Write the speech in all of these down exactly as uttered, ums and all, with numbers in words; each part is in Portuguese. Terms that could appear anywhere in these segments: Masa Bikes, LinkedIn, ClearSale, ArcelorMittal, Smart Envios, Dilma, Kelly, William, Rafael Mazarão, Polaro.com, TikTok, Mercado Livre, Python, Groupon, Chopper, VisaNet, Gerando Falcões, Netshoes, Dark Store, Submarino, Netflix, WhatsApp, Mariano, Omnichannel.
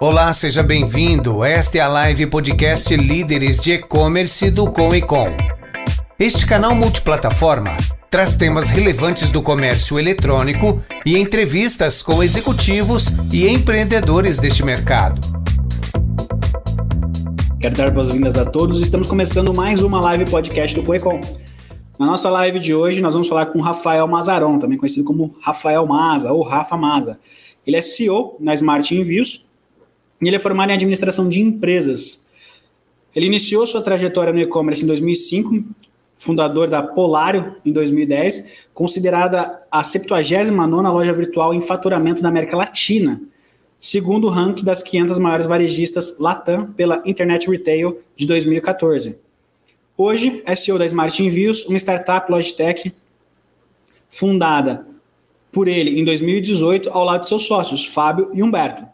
Olá, seja bem-vindo. Esta é a live podcast Líderes de E-Commerce do Coecom. Este canal multiplataforma traz temas relevantes do comércio eletrônico e entrevistas com executivos e empreendedores deste mercado. Quero dar boas-vindas a todos. Estamos começando mais uma live podcast do Coecom. Na nossa live de hoje, nós vamos falar com Rafael Mazarão, também conhecido como Rafael Maza ou Rafa Maza. Ele é C E O na Smart Envios e ele é formado em administração de empresas. Ele iniciou sua trajetória no e-commerce em dois mil e cinco, fundador da Polario em dois mil e dez, considerada a septuagésima nona loja virtual em faturamento da América Latina, segundo o ranking das quinhentas maiores varejistas Latam pela Internet Retail de dois mil e quatorze. Hoje é C E O da Smart Envios, uma startup logitech fundada por ele em dois mil e dezoito ao lado de seus sócios, Fábio e Humberto.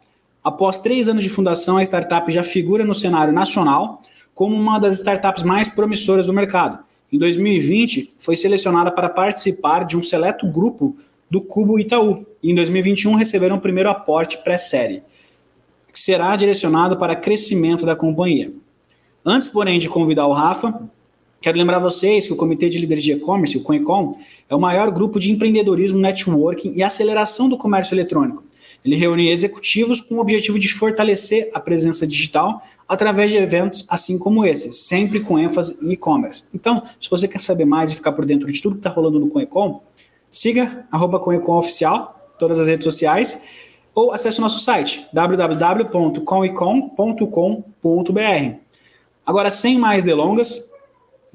Após três anos de fundação, a startup já figura no cenário nacional como uma das startups mais promissoras do mercado. Em dois mil e vinte, foi selecionada para participar de um seleto grupo do Cubo Itaú e em dois mil e vinte e um receberam o primeiro aporte pré-série, que será direcionado para crescimento da companhia. Antes, porém, de convidar o Rafa, quero lembrar vocês que o Comitê de Líderes de E-Commerce, o Coecom, é o maior grupo de empreendedorismo, networking e aceleração do comércio eletrônico. Ele reúne executivos com o objetivo de fortalecer a presença digital através de eventos assim como esse, sempre com ênfase em e-commerce. Então, se você quer saber mais e ficar por dentro de tudo que está rolando no Coecom, siga arroba Coecom Oficial, todas as redes sociais, ou acesse o nosso site w w w ponto coecom ponto com ponto b r. Agora, sem mais delongas,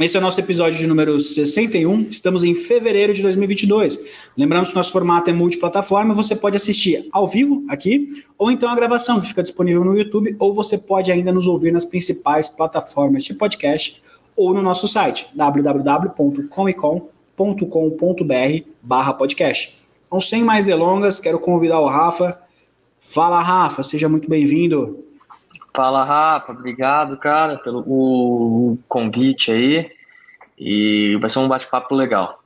esse é o nosso episódio de número sessenta e um, estamos em fevereiro de dois mil e vinte e dois. Lembramos que o nosso formato é multiplataforma, você pode assistir ao vivo aqui, ou então a gravação que fica disponível no YouTube, ou você pode ainda nos ouvir nas principais plataformas de podcast ou no nosso site, w w w ponto comecom ponto com ponto b r barra podcast. Então, sem mais delongas, quero convidar o Rafa. Fala, Rafa, seja muito bem-vindo. Fala, Rafa, obrigado, cara, pelo o, o convite aí, e vai ser um bate-papo legal.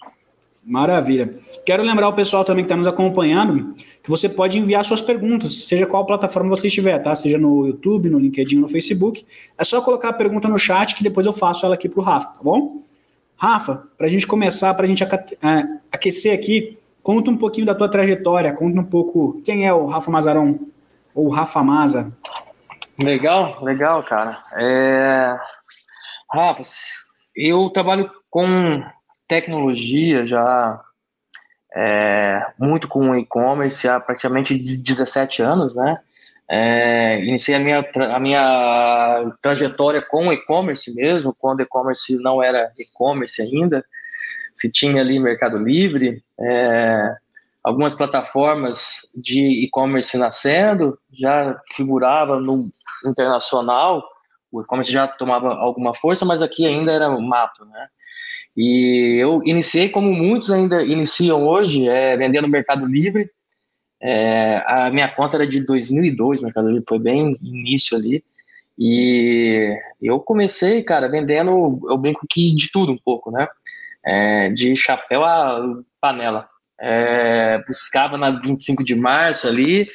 Maravilha. Quero lembrar o pessoal também que está nos acompanhando que você pode enviar suas perguntas, seja qual plataforma você estiver, tá? Seja no YouTube, no LinkedIn, no Facebook. É só colocar a pergunta no chat que depois eu faço ela aqui para o Rafa, tá bom? Rafa, para a gente começar, para a gente aquecer aqui, conta um pouquinho da tua trajetória, conta um pouco quem é o Rafa Mazarão, ou Rafa Maza. Legal, legal, cara. É... Rafa, eu trabalho com tecnologia já, é, muito com e-commerce há praticamente dezessete anos, né? É, iniciei a minha, a minha trajetória com e-commerce mesmo, quando e-commerce não era e-commerce ainda, se tinha ali Mercado Livre, é, algumas plataformas de e-commerce nascendo, já figurava no internacional, o e-commerce já tomava alguma força, mas aqui ainda era mato, né? E eu iniciei, como muitos ainda iniciam hoje, é, vendendo Mercado Livre. É, a minha conta era de dois mil e dois, Mercado Livre foi bem início ali, e eu comecei, cara, vendendo, eu brinco que de tudo um pouco, né? É, de chapéu a panela. É, buscava na vinte e cinco de março ali,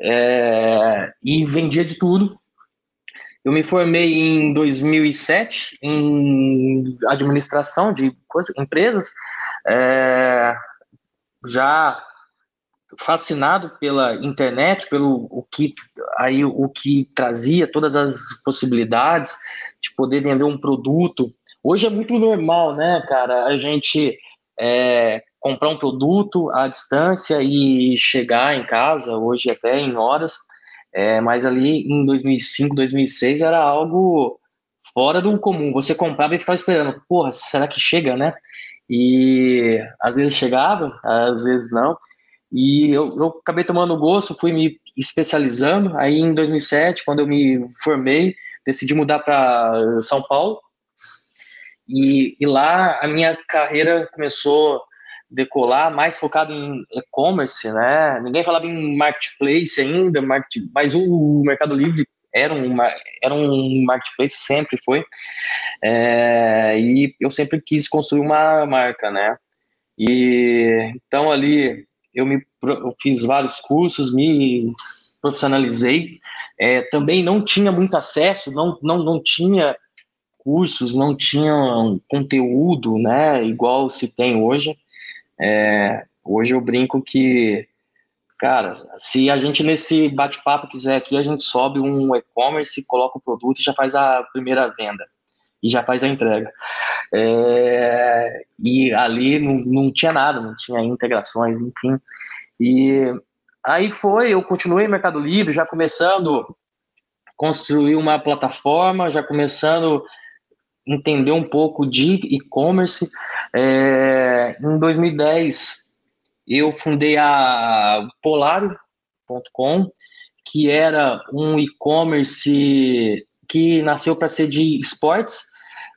é, e vendia de tudo. Eu me formei em dois mil e sete em administração de coisa, empresas, é, já fascinado pela internet, pelo o que, aí, o que trazia, todas as possibilidades de poder vender um produto. Hoje é muito normal, né, cara, a gente... É, comprar um produto à distância e chegar em casa, hoje até em horas, é, mas ali em dois mil e cinco, dois mil e seis era algo fora do comum, você comprava e ficava esperando, porra, será que chega, né? E às vezes chegava, às vezes não, e eu, eu acabei tomando gosto, fui me especializando, aí em dois mil e sete, quando eu me formei, decidi mudar para São Paulo, e, e lá a minha carreira começou... decolar, mais focado em e-commerce, né? Ninguém falava em marketplace ainda, market... mas o Mercado Livre era um, era um marketplace, sempre foi. É... E eu sempre quis construir uma marca, né? E então ali eu, me... eu fiz vários cursos, me profissionalizei, é, também não tinha muito acesso, não, não, não tinha cursos, não tinha conteúdo, né, igual se tem hoje. É, hoje eu brinco que, cara, se a gente nesse bate-papo quiser aqui, a gente sobe um e-commerce, coloca o produto e já faz a primeira venda. E já faz a entrega. É, e ali não, não tinha nada, não tinha integrações, enfim. E aí foi, eu continuei Mercado Livre, já começando a construir uma plataforma, já começando a entender um pouco de e-commerce. É, em dois mil e dez, eu fundei a Polaro ponto com, que era um e-commerce que nasceu para ser de esportes.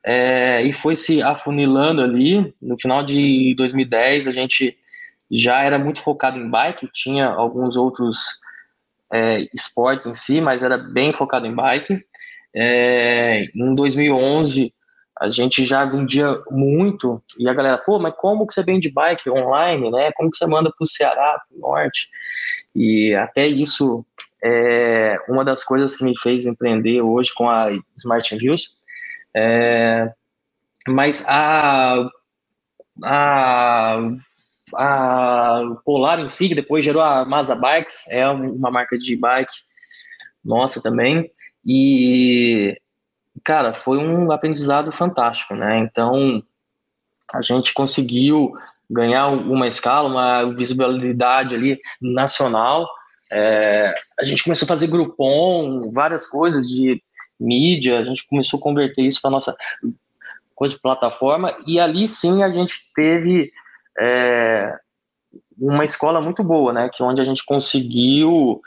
É, e foi se afunilando ali. No final de dois mil e dez, a gente já era muito focado em bike, tinha alguns outros é, esportes em si, mas era bem focado em bike. É, em dois mil e onze, a gente já vendia muito, e a galera, pô, mas como que você vende bike online, né? Como que você manda para o Ceará, para o Norte? E até isso é uma das coisas que me fez empreender hoje com a Smart Envios. É, mas a, a, a Polar em si, que depois gerou a Masa Bikes, é uma marca de bike nossa também, e, cara, foi um aprendizado fantástico, né? Então, a gente conseguiu ganhar uma escala, uma visibilidade ali nacional. É, a gente começou a fazer Groupon, várias coisas de mídia, a gente começou a converter isso para nossa coisa de plataforma, e ali sim a gente teve é, uma escola muito boa, né, que onde a gente conseguiu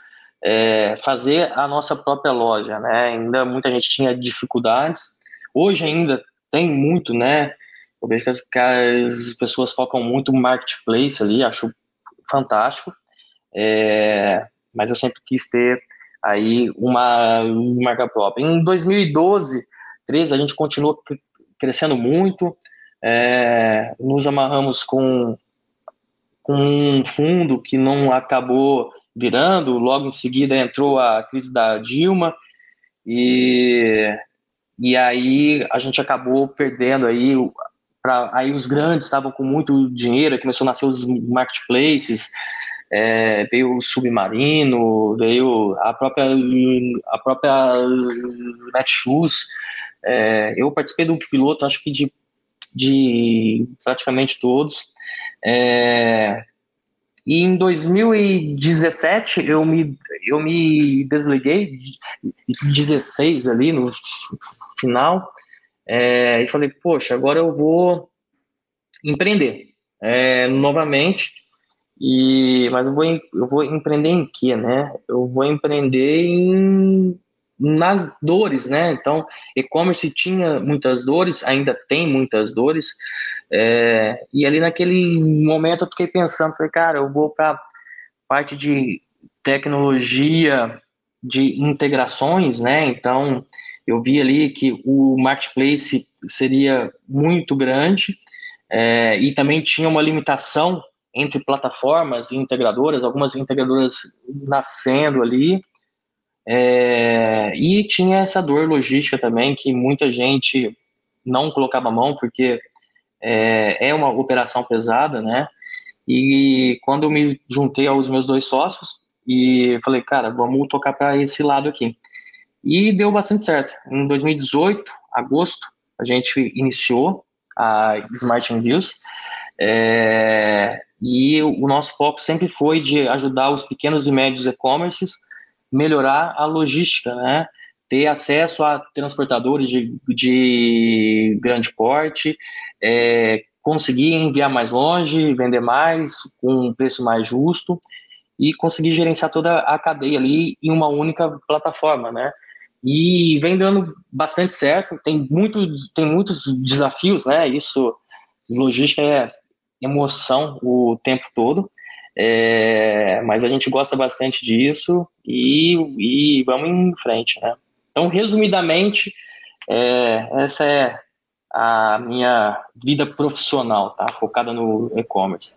é, fazer a nossa própria loja, né, ainda muita gente tinha dificuldades, hoje ainda tem muito, né, eu vejo que as, que as pessoas focam muito no marketplace ali, acho fantástico, é, mas eu sempre quis ter aí uma marca própria. Em dois mil e doze, treze, a gente continuou crescendo muito, é, nos amarramos com, com um fundo que não acabou virando, logo em seguida entrou a crise da Dilma, e, e aí a gente acabou perdendo, aí, pra, aí os grandes estavam com muito dinheiro, começou a nascer os marketplaces, É, veio o Submarino, veio a própria, a própria Netshoes. É, eu participei do piloto, acho que de, de praticamente todos. É, e em dois mil e dezessete eu me, eu me desliguei, dezesseis ali no final, é, e falei, poxa, agora eu vou empreender é, novamente. E, mas eu vou, eu vou empreender em quê, né? Eu vou empreender em, nas dores, né? Então, e-commerce tinha muitas dores, ainda tem muitas dores. É, e ali naquele momento eu fiquei pensando, falei, cara, eu vou para parte de tecnologia de integrações, né? Então, eu vi ali que o marketplace seria muito grande, é, e também tinha uma limitação entre plataformas e integradoras, algumas integradoras nascendo ali, é, e tinha essa dor logística também, que muita gente não colocava a mão, porque é, é uma operação pesada, né, e quando eu me juntei aos meus dois sócios, e falei, cara, vamos tocar para esse lado aqui, e deu bastante certo. Em dois mil e dezoito, agosto, a gente iniciou a Smart Envios, é, e o nosso foco sempre foi de ajudar os pequenos e médios e-commerces melhorar a logística, né? Ter acesso a transportadores de, de grande porte, é, conseguir enviar mais longe, vender mais, com um preço mais justo, e conseguir gerenciar toda a cadeia ali em uma única plataforma, né? E vem dando bastante certo, tem, muito, tem muitos desafios, né? Isso, logística é emoção o tempo todo, é, mas a gente gosta bastante disso e, e vamos em frente, né? Então, resumidamente, é, essa é a minha vida profissional, tá? Focada no e-commerce.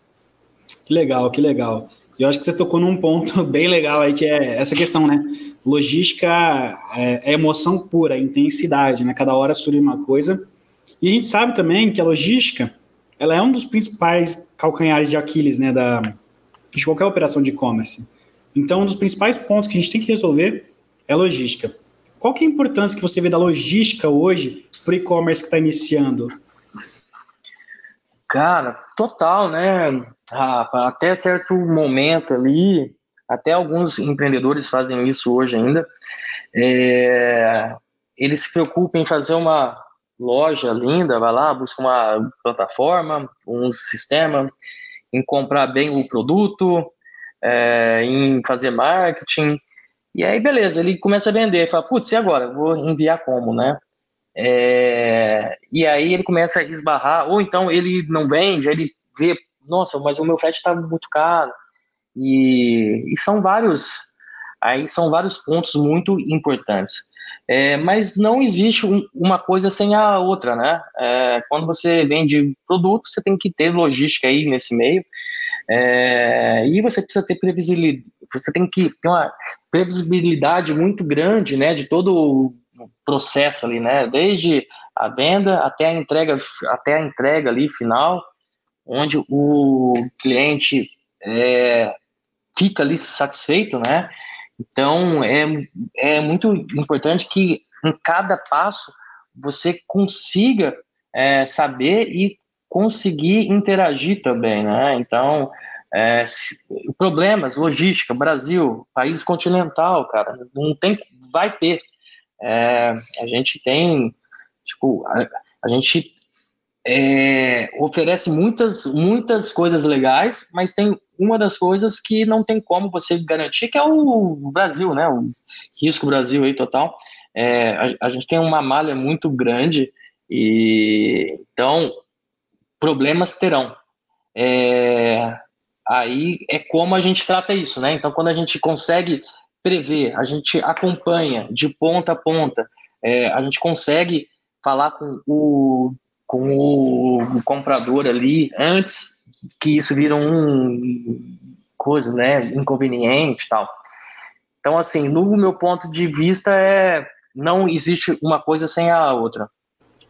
Que legal, que legal. E eu acho que você tocou num ponto bem legal aí, que é essa questão, né? Logística é emoção pura, é intensidade, né? Cada hora surge uma coisa. E a gente sabe também que a logística, ela é um dos principais calcanhares de Aquiles, né? Da, de qualquer operação de e-commerce. Então, um dos principais pontos que a gente tem que resolver é logística. Qual que é a importância que você vê da logística hoje para o e-commerce que está iniciando? Cara, total, né, Rafa? Até certo momento ali, até alguns empreendedores fazem isso hoje ainda, é, eles se preocupam em fazer uma loja linda, vai lá, busca uma plataforma, um sistema, em comprar bem o produto, é, em fazer marketing. E aí, beleza, ele começa a vender, fala, putz, e agora? Vou enviar como, né? É... E aí ele começa a esbarrar, ou então ele não vende, aí ele vê, nossa, mas o meu frete está muito caro. E... e são vários, aí são vários pontos muito importantes. É... Mas não existe um, uma coisa sem a outra, né? É... Quando você vende produto, você tem que ter logística aí nesse meio. É, e você precisa ter previsibilidade, você tem que ter uma previsibilidade muito grande, né, de todo o processo ali, né, desde a venda até a entrega, até a entrega ali final, onde o cliente é, fica ali satisfeito, né? Então é, é muito importante que em cada passo você consiga é, saber e conseguir interagir também, né? Então, é, problemas, logística, Brasil, país continental, cara, não tem, vai ter. É, a gente tem, tipo, a, a gente é, oferece muitas, muitas coisas legais, mas tem uma das coisas que não tem como você garantir, que é o Brasil, né? O risco Brasil aí total. É, a, a gente tem uma malha muito grande e, então, problemas terão. É, aí é como a gente trata isso, né? Então, quando a gente consegue prever, a gente acompanha de ponta a ponta, é, a gente consegue falar com o, com o comprador ali antes que isso vira um coisa, né? Inconveniente e tal. Então, assim, no meu ponto de vista, é, não existe uma coisa sem a outra.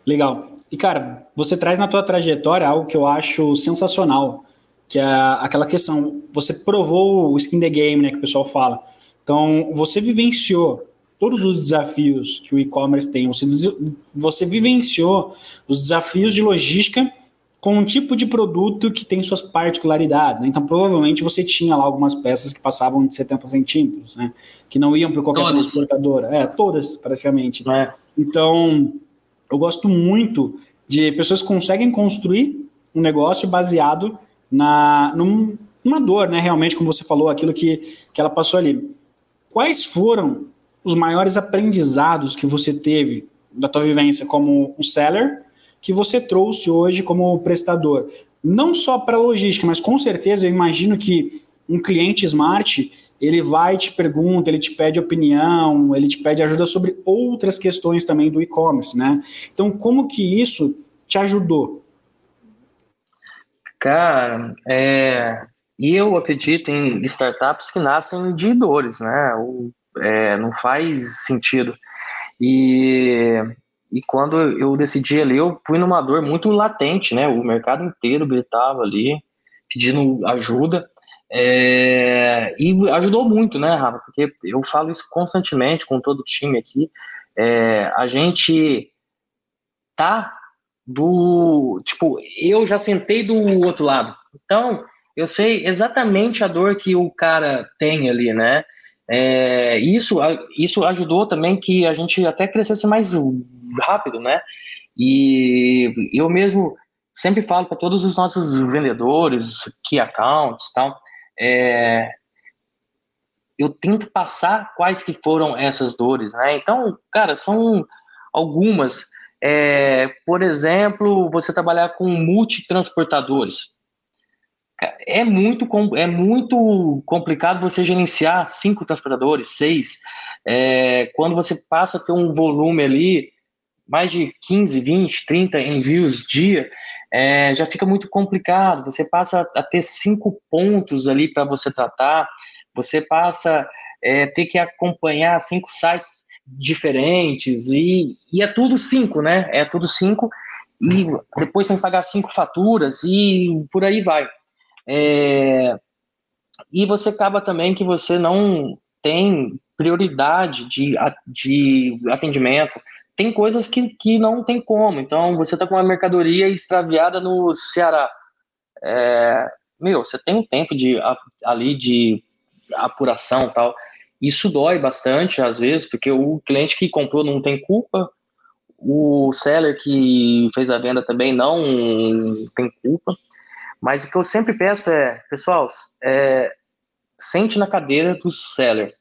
Legal. E, cara, você traz na tua trajetória algo que eu acho sensacional, que é aquela questão, você provou o skin the game, né, que o pessoal fala. Então, você vivenciou todos os desafios que o e-commerce tem, você, você vivenciou os desafios de logística com um tipo de produto que tem suas particularidades, né? Então, provavelmente, você tinha lá algumas peças que passavam de setenta centímetros, né, que não iam para qualquer todas. transportadora. É, todas, praticamente. É. Então... eu gosto muito de pessoas que conseguem construir um negócio baseado na, num, numa dor, né? Realmente, como você falou, aquilo que, que ela passou ali. Quais foram os maiores aprendizados que você teve da tua vivência como um seller que você trouxe hoje como prestador? Não só para logística, mas com certeza eu imagino que um cliente smart, ele vai, te pergunta, ele te pede opinião, ele te pede ajuda sobre outras questões também do e-commerce, né? Então, como que isso te ajudou? Cara, é, eu acredito em startups que nascem de dores, né? Ou, é, não faz sentido. E, e quando eu decidi ali, eu fui numa dor muito latente, né? O mercado inteiro gritava ali, pedindo ajuda. É, e ajudou muito, né, Rafa? Porque eu falo isso constantemente com todo o time aqui. É, a gente tá do... Tipo, eu já sentei do outro lado. Então, eu sei exatamente a dor que o cara tem ali, né? É, isso, isso ajudou também que a gente até crescesse mais rápido, né? E eu mesmo sempre falo para todos os nossos vendedores, key accounts e tal... É, eu tento passar quais que foram essas dores, né? Então, cara, são algumas. É, por exemplo, você trabalhar com multitransportadores. É muito, é muito complicado você gerenciar cinco transportadores, seis. É, quando você passa a ter um volume ali, mais de quinze, vinte, trinta envios dia, é, já fica muito complicado, você passa a ter cinco pontos ali para você tratar, você passa a é, ter que acompanhar cinco sites diferentes, e, e é tudo cinco, né? É tudo cinco, e depois tem que pagar cinco faturas, e por aí vai. É, e você acaba também que você não tem prioridade de, de atendimento. Tem coisas que, que não tem como. Então, você está com uma mercadoria extraviada no Ceará. É, meu, você tem um tempo de, ali de apuração e tal. Isso dói bastante, às vezes, porque o cliente que comprou não tem culpa. O seller que fez a venda também não tem culpa. Mas o que eu sempre peço é, pessoal, é, sente na cadeira do seller.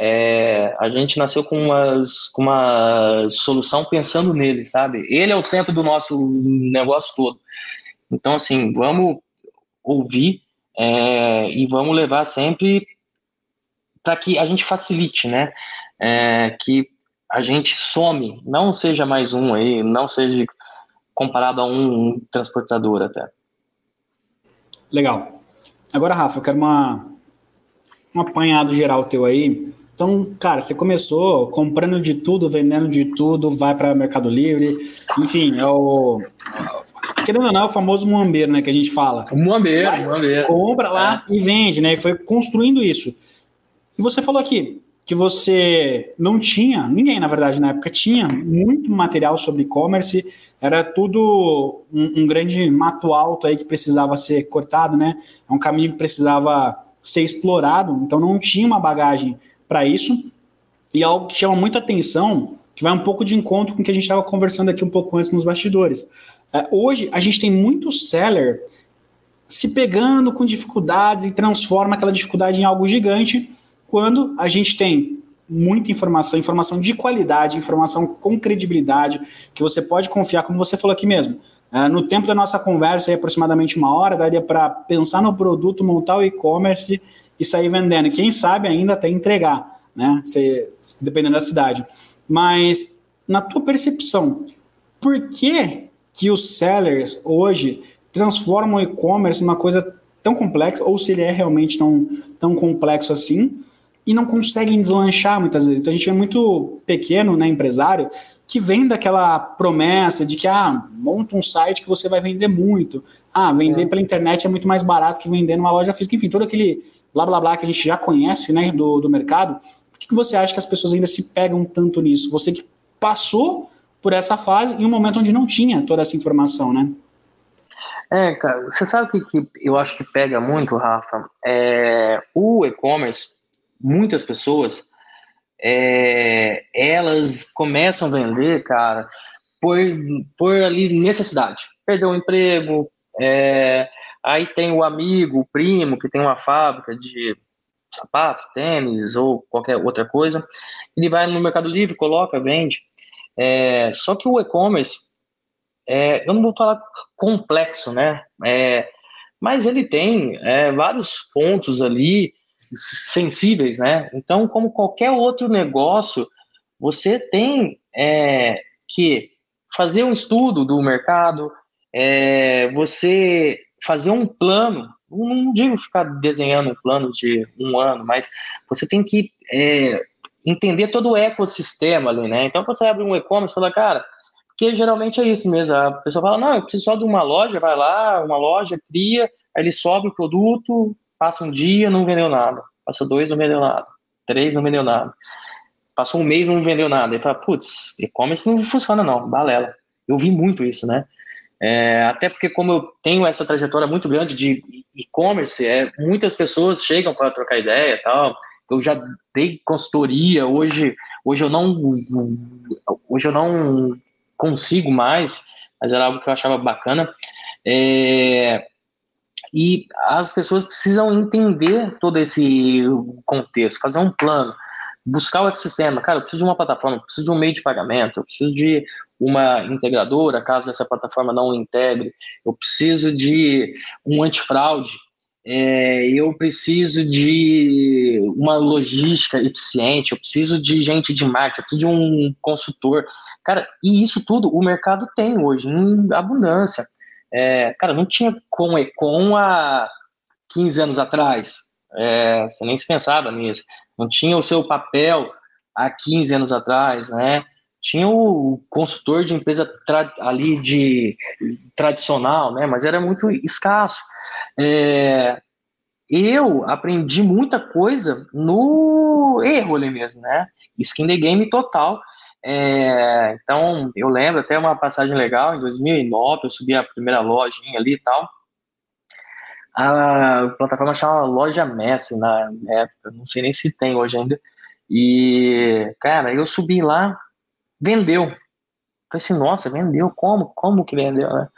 É, a gente nasceu com, umas, com uma solução pensando nele, sabe? Ele é o centro do nosso negócio todo. Então, assim, vamos ouvir é, e vamos levar sempre para que a gente facilite, né? É, que a gente some, não seja mais um aí, não seja comparado a um transportador até. Legal. Agora, Rafa, eu quero uma, um apanhado geral teu aí. Então, cara, você começou comprando de tudo, vendendo de tudo, vai para Mercado Livre, enfim, é o... Querendo ou não, é o famoso muambeiro, né, que a gente fala. O muambeiro, vai, muambeiro. Compra lá é. E vende, né, e foi construindo isso. E você falou aqui que você não tinha, ninguém, na verdade, na época, tinha muito material sobre e-commerce, era tudo um, um grande mato alto aí que precisava ser cortado, né, é um caminho que precisava ser explorado, então não tinha uma bagagem para isso, e algo que chama muita atenção, que vai um pouco de encontro com o que a gente estava conversando aqui um pouco antes nos bastidores. É, hoje, a gente tem muito seller se pegando com dificuldades e transforma aquela dificuldade em algo gigante, quando a gente tem muita informação, informação de qualidade, informação com credibilidade, que você pode confiar, como você falou aqui mesmo. Uh, no tempo da nossa conversa, aí, aproximadamente uma hora, daria para pensar no produto, montar o e-commerce e sair vendendo. Quem sabe ainda até entregar, né? Se, se, dependendo da cidade. Mas, na tua percepção, por que, que os sellers hoje transformam o e-commerce numa coisa tão complexa, ou se ele é realmente tão, tão complexo assim, e não conseguem deslanchar muitas vezes? Então, a gente vê muito pequeno, né, empresário, que vem daquela promessa de que, ah, monta um site que você vai vender muito. Ah, vender é. pela internet é muito mais barato que vender numa loja física. Enfim, todo aquele blá, blá, blá que a gente já conhece, né, do, do mercado. Por que, que você acha que as pessoas ainda se pegam tanto nisso? Você que passou por essa fase em um momento onde não tinha toda essa informação, né? É, cara, você sabe o que, que eu acho que pega muito, Rafa? É, o e-commerce, muitas pessoas... É, elas começam a vender, cara, por, por ali necessidade. Perdeu o emprego, é, aí tem o amigo, o primo, que tem uma fábrica de sapato, tênis ou qualquer outra coisa. Ele vai no Mercado Livre, coloca, vende. É, só que o e-commerce, é, eu não vou falar complexo, né? É, mas ele tem é, vários pontos ali sensíveis, né? Então, como qualquer outro negócio, você tem é, que fazer um estudo do mercado, é, você fazer um plano, não digo ficar desenhando um plano de um ano, mas você tem que é, entender todo o ecossistema ali, né? Então, quando você abre um e-commerce, fala, cara, porque geralmente é isso mesmo, a pessoa fala, não, eu preciso só de uma loja, vai lá, uma loja, cria, aí ele sobe o produto, passa um dia, não vendeu nada. Passa dois, não vendeu nada. Três, não vendeu nada. Passou um mês, não vendeu nada. Ele fala, putz, e-commerce não funciona não, balela. Eu vi muito isso, né? É, até porque como eu tenho essa trajetória muito grande de e-commerce, é, muitas pessoas chegam para trocar ideia e tal. Eu já dei consultoria, hoje, hoje, eu não, hoje eu não consigo mais, mas era algo que eu achava bacana. É... E as pessoas precisam entender todo esse contexto, fazer um plano, buscar o ecossistema. Cara, eu preciso de uma plataforma, eu preciso de um meio de pagamento, eu preciso de uma integradora, caso essa plataforma não integre, eu preciso de um antifraude, é, eu preciso de uma logística eficiente, eu preciso de gente de marketing, eu preciso de um consultor. Cara, e isso tudo o mercado tem hoje, em abundância. É, cara, não tinha Coecom há quinze anos atrás. É, você nem se pensava nisso. Não tinha o seu papel há quinze anos atrás, né? Tinha o consultor de empresa tra- ali de tradicional, né? Mas era muito escasso. É, eu aprendi muita coisa no erro ali mesmo, né? Skin the game total. É, então, eu lembro até uma passagem legal, em dois mil e nove, eu subi a primeira lojinha ali e tal. A plataforma chamava Loja Messi na época, não sei nem se tem hoje ainda. E, cara, eu subi lá, vendeu. Falei assim, nossa, vendeu, como? Como que vendeu, né?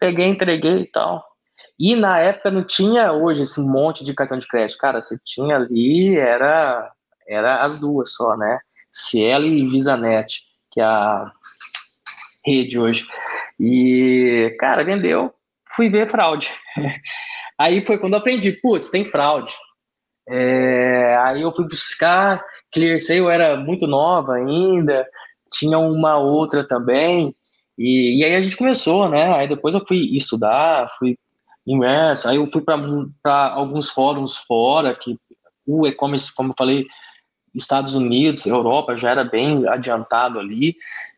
Peguei, entreguei e tal. E na época não tinha hoje esse monte de cartão de crédito. Cara, você tinha ali, era, era as duas só, né? Cielo e VisaNet, que é a rede hoje. E, cara, vendeu, fui ver fraude. Aí foi quando eu aprendi, putz, tem fraude. É, aí eu fui buscar, ClearSale era muito nova ainda, tinha uma outra também, e, e aí a gente começou, né? Aí depois eu fui estudar, fui imerso, aí eu fui para alguns fóruns fora, que o e-commerce, como eu falei, Estados Unidos, Europa, já era bem adiantado ali,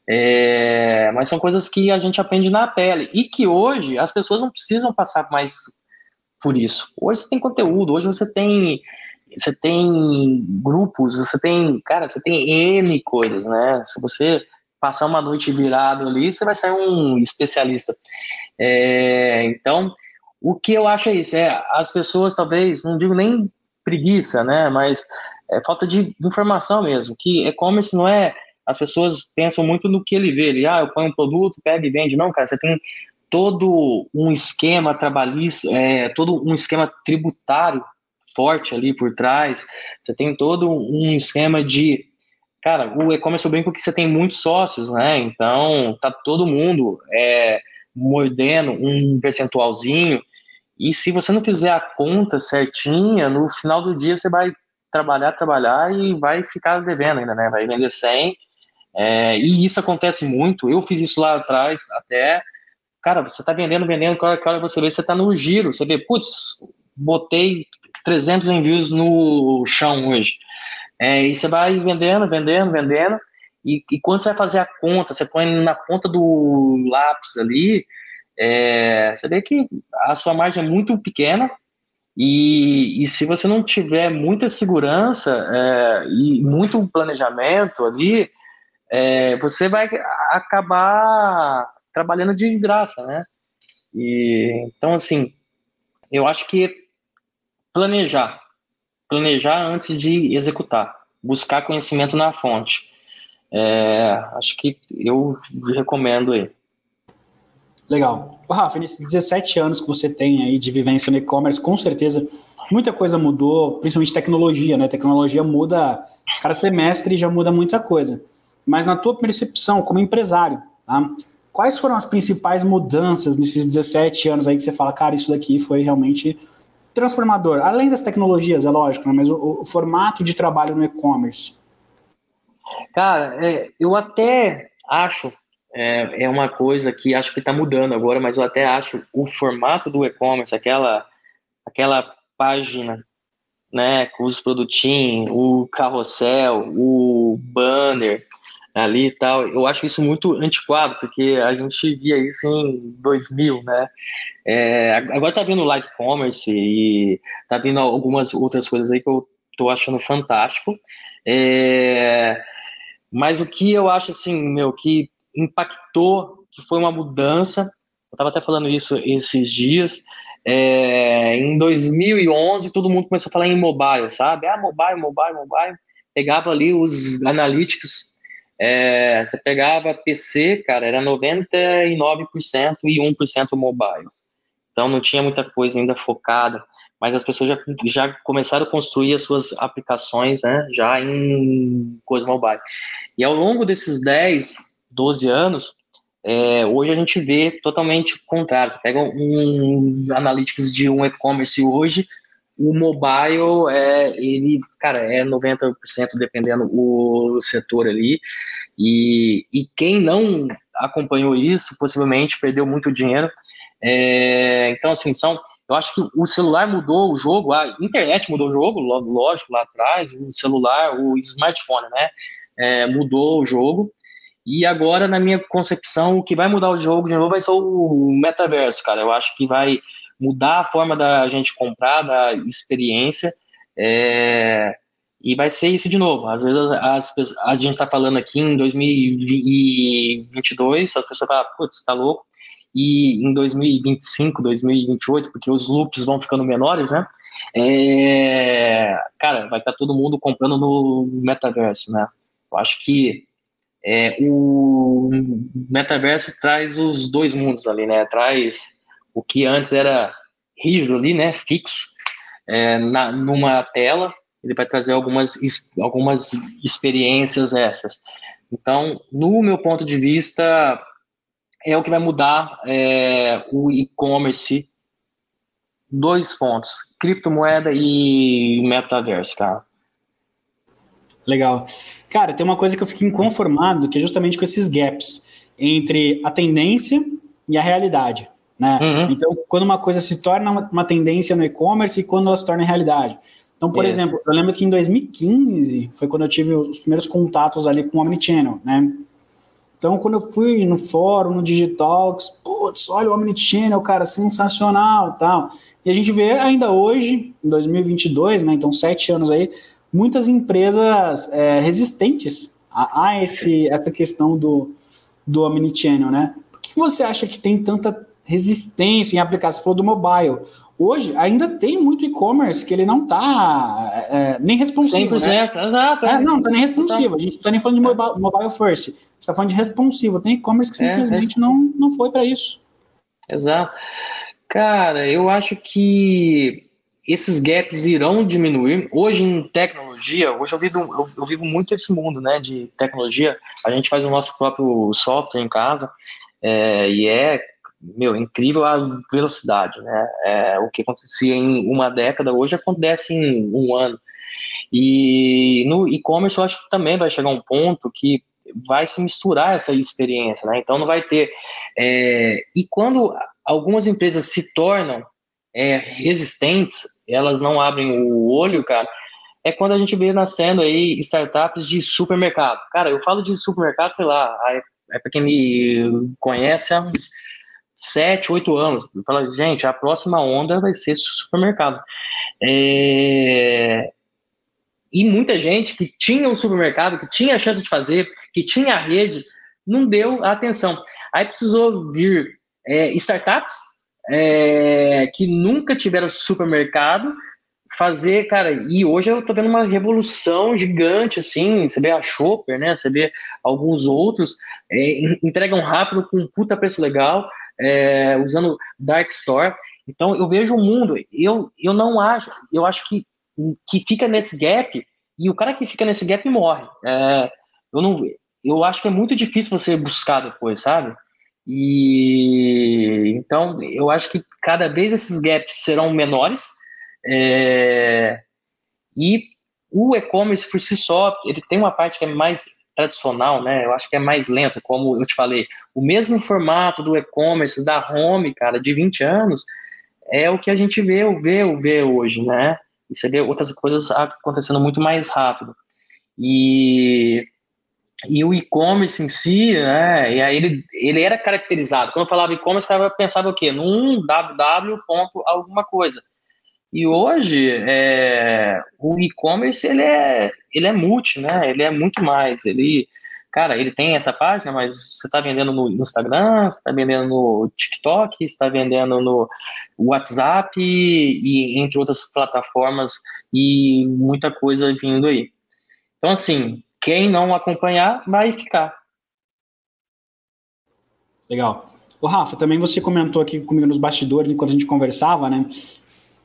é, mas são coisas que a gente aprende na pele, e que hoje as pessoas não precisam passar mais por isso. Hoje você tem conteúdo, hoje você tem, você tem grupos, você tem, cara, você tem N coisas, né? Se você passar uma noite virado ali, você vai sair um especialista. É, então, o que eu acho é isso, é, as pessoas talvez, não digo nem preguiça, né? Mas é falta de informação mesmo, que e-commerce não é, as pessoas pensam muito no que ele vê, ele, ah, eu ponho um produto, pega e vende. Não, cara, você tem todo um esquema trabalhista, é, todo um esquema tributário forte ali por trás, você tem todo um esquema de, cara, o e-commerce eu brinco que você tem muitos sócios, né, então tá todo mundo é, mordendo um percentualzinho, e se você não fizer a conta certinha, no final do dia você vai trabalhar, trabalhar e vai ficar devendo ainda, né, vai vender cem, é, e isso acontece muito, eu fiz isso lá atrás até. Cara, você tá vendendo, vendendo, que hora, que hora você vê, você tá no giro, você vê, putz, botei trezentos envios no chão hoje. É, e você vai vendendo, vendendo, vendendo, e, e quando você vai fazer a conta, você põe na ponta do lápis ali, é, você vê que a sua margem é muito pequena, e, e se você não tiver muita segurança é, e muito planejamento ali, é, você vai acabar trabalhando de graça, né? E, então, assim, eu acho que planejar, planejar antes de executar, buscar conhecimento na fonte. É, acho que eu recomendo aí. Legal. Rafa, nesses dezessete anos que você tem aí de vivência no e-commerce, com certeza muita coisa mudou, principalmente tecnologia, né? Tecnologia muda, cada semestre já muda muita coisa. Mas na tua percepção como empresário, tá? Quais foram as principais mudanças nesses dezessete anos aí que você fala, cara, isso daqui foi realmente transformador? Além das tecnologias, é lógico, né? Mas o, o formato de trabalho no e-commerce. Cara, é, eu até acho, é, é uma coisa que acho que está mudando agora, mas eu até acho o formato do e-commerce, aquela, aquela página, né, com os produtinhos, o carrossel, o banner ali e tal, eu acho isso muito antiquado, porque a gente via isso em dois mil, né? É, agora tá vindo live commerce e tá vindo algumas outras coisas aí que eu tô achando fantástico, é, mas o que eu acho, assim, meu, que impactou, que foi uma mudança, eu tava até falando isso esses dias, é, em dois mil e onze todo mundo começou a falar em mobile, sabe? Ah, mobile, mobile, mobile, pegava ali os analytics. É, você pegava P C, cara, era noventa e nove por cento e um por cento mobile. Então não tinha muita coisa ainda focada, mas as pessoas já, já começaram a construir as suas aplicações, né, já em coisa mobile. E ao longo desses dez, doze anos, é, hoje a gente vê totalmente o contrário. Você pega um analytics de um e-commerce hoje, o mobile, é, ele, cara, é noventa por cento dependendo do setor ali, e, e quem não acompanhou isso, possivelmente perdeu muito dinheiro, É, então, assim, são... Eu acho que o celular mudou o jogo, a internet mudou o jogo, lógico, lá atrás, o celular, o smartphone, né, é, mudou o jogo. E agora, na minha concepção, o que vai mudar o jogo de novo vai ser o metaverso, cara. Eu acho que vai mudar a forma da gente comprar, da experiência, é, e vai ser isso de novo. Às vezes as, as, a gente tá falando aqui em dois mil e vinte e dois, as pessoas falam, putz, tá louco. E em dois mil e vinte e cinco, dois mil e vinte e oito, porque os loops vão ficando menores, né? É, cara, vai estar todo mundo comprando no metaverso, né? Eu acho que é, o metaverso traz os dois mundos ali, né? Traz o que antes era rígido ali, né? Fixo, é, na, numa tela. Ele vai trazer algumas, algumas experiências essas. Então, no meu ponto de vista... é o que vai mudar é, o e-commerce. Dois pontos: criptomoeda e metaverso, cara. Legal. Cara, tem uma coisa que eu fico inconformado, que é justamente com esses gaps entre a tendência e a realidade, né? Uhum. Então, quando uma coisa se torna uma tendência no e-commerce e quando ela se torna realidade. Então, por Esse. exemplo, eu lembro que em dois mil e quinze foi quando eu tive os primeiros contatos ali com o Omnichannel, né? Então, quando eu fui no fórum, no digital, putz, olha o Omnichannel, cara, sensacional e tal. E a gente vê ainda hoje, em dois mil e vinte e dois, né, então sete anos aí, muitas empresas é, resistentes a, a esse, essa questão do, do Omnichannel, né? Por que você acha que tem tanta resistência em aplicação? Você falou do mobile. Hoje, ainda tem muito e-commerce que ele não está é, nem responsivo, cem por cento, né? Exato. É, não, não está nem responsivo. A gente não está nem falando de mobile, mobile first. A gente está falando de responsivo. Tem e-commerce que simplesmente é, é... Não, não foi para isso. Exato. Cara, eu acho que esses gaps irão diminuir. Hoje, em tecnologia, hoje eu vivo, eu, eu vivo muito esse mundo, né, de tecnologia. A gente faz o nosso próprio software em casa é, e é... Meu, incrível a velocidade, né? É, o que acontecia em uma década, hoje acontece em um ano. E no e-commerce eu acho que também vai chegar um ponto que vai se misturar essa experiência, né? Então não vai ter... É, e quando algumas empresas se tornam é, resistentes, elas não abrem o olho, cara, é quando a gente vê nascendo aí startups de supermercado. Cara, eu falo de supermercado, sei lá, é para quem me conhece há uns... sete, oito anos. Eu falo, gente, a próxima onda vai ser supermercado. É... E muita gente que tinha um supermercado, que tinha a chance de fazer, que tinha a rede, não deu a atenção. Aí precisou vir é, startups é, que nunca tiveram supermercado fazer, cara, e hoje eu tô vendo uma revolução gigante, assim, você vê a Chopper, né, você vê alguns outros, é, entregam rápido com um puta preço legal, É, usando Dark Store. Então eu vejo o mundo, eu, eu não acho, eu acho que, que fica nesse gap, e o cara que fica nesse gap morre. É, eu, não, eu acho que é muito difícil você buscar depois, sabe? E então eu acho que cada vez esses gaps serão menores, é, e o e-commerce por si só, ele tem uma parte que é mais tradicional, né? Eu acho que é mais lento, como eu te falei. O mesmo formato do e-commerce, da home, cara, de vinte anos, é o que a gente vê, vê, vê hoje, né? E você vê outras coisas acontecendo muito mais rápido. E, e o e-commerce em si, né? E aí ele, ele era caracterizado. Quando eu falava e-commerce, o cara pensava o quê? Num www ponto alguma coisa. E hoje, é, o e-commerce, ele é, ele é multi, né? Ele é muito mais, ele... Cara, ele tem essa página, mas você está vendendo no Instagram, você está vendendo no TikTok, você está vendendo no WhatsApp e, e entre outras plataformas e muita coisa vindo aí. Então, assim, quem não acompanhar vai ficar. Legal. Ô, Rafa, também você comentou aqui comigo nos bastidores, enquanto a gente conversava, né?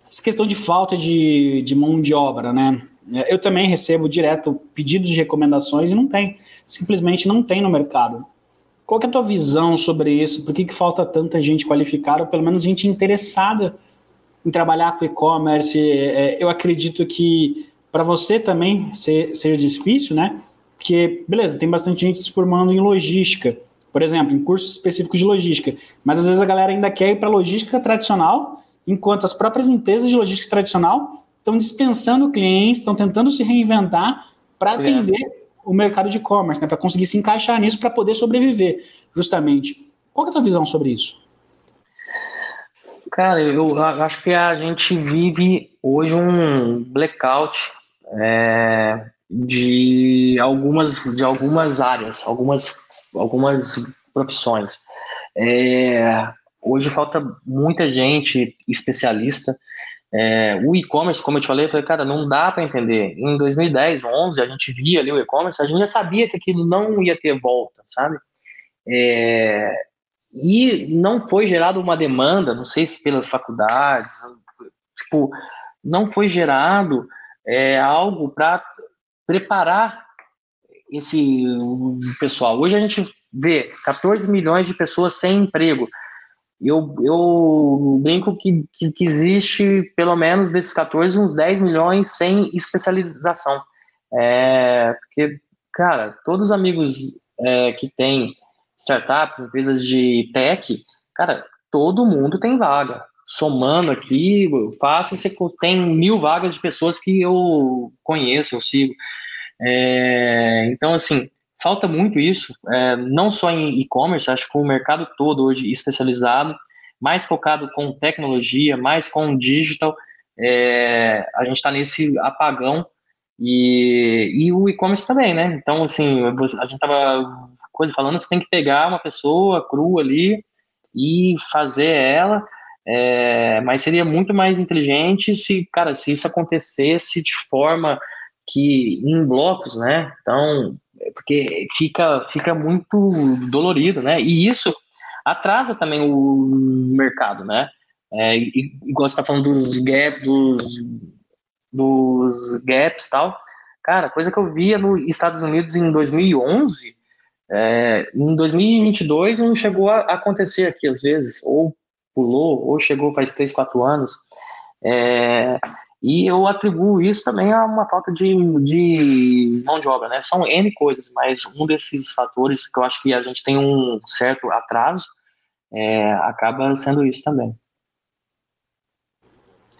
Essa questão de falta de, de mão de obra, né? Eu também recebo direto pedidos de recomendações e não tem. Simplesmente não tem no mercado. Qual que é a tua visão sobre isso? Por que que falta tanta gente qualificada, ou pelo menos gente interessada em trabalhar com e-commerce? Eu acredito que para você também seja difícil, né? Porque, beleza, tem bastante gente se formando em logística, por exemplo, em cursos específicos de logística. Mas às vezes a galera ainda quer ir para logística tradicional, enquanto as próprias empresas de logística tradicional estão dispensando clientes, estão tentando se reinventar para atender é. o mercado de e-commerce, né? Para conseguir se encaixar nisso, para poder sobreviver, justamente. Qual que é a tua visão sobre isso? Cara, eu acho que a gente vive hoje um blackout é, de, algumas, de algumas áreas, algumas, algumas profissões. É, hoje falta muita gente especialista. É, o e-commerce, como eu te falei, eu falei, cara, não dá para entender. Em dois mil e dez, onze, a gente via ali o e-commerce, a gente já sabia que aquilo não ia ter volta, sabe? É, e não foi gerada uma demanda, não sei se pelas faculdades, tipo, não foi gerado é, algo para preparar esse pessoal. Hoje a gente vê catorze milhões de pessoas sem emprego. Eu, eu brinco que, que, que existe, pelo menos desses catorze, uns dez milhões sem especialização. É, porque, cara, todos os amigos é, que têm startups, empresas de tech, cara, todo mundo tem vaga. Somando aqui, eu faço, você tem mil vagas de pessoas que eu conheço, eu sigo. É, então, assim... Falta muito isso, é, não só em e-commerce, acho que o mercado todo hoje especializado, mais focado com tecnologia, mais com digital, é, a gente está nesse apagão e, e o e-commerce também, né? Então, assim, a gente estava falando, você tem que pegar uma pessoa crua ali e fazer ela, é, mas seria muito mais inteligente se, cara, se isso acontecesse de forma que em blocos, né? Então... porque fica, fica muito dolorido, né? E isso atrasa também o mercado, né? É, igual você tá falando dos gaps, dos, dos gaps e tal. Cara, coisa que eu via nos Estados Unidos em dois mil e onze, é, em dois mil e vinte e dois não chegou a acontecer aqui às vezes, ou pulou, ou chegou faz três, quatro anos. É... E eu atribuo isso também a uma falta de, de mão de obra, né? São N coisas, mas um desses fatores que eu acho que a gente tem um certo atraso, é, acaba sendo isso também.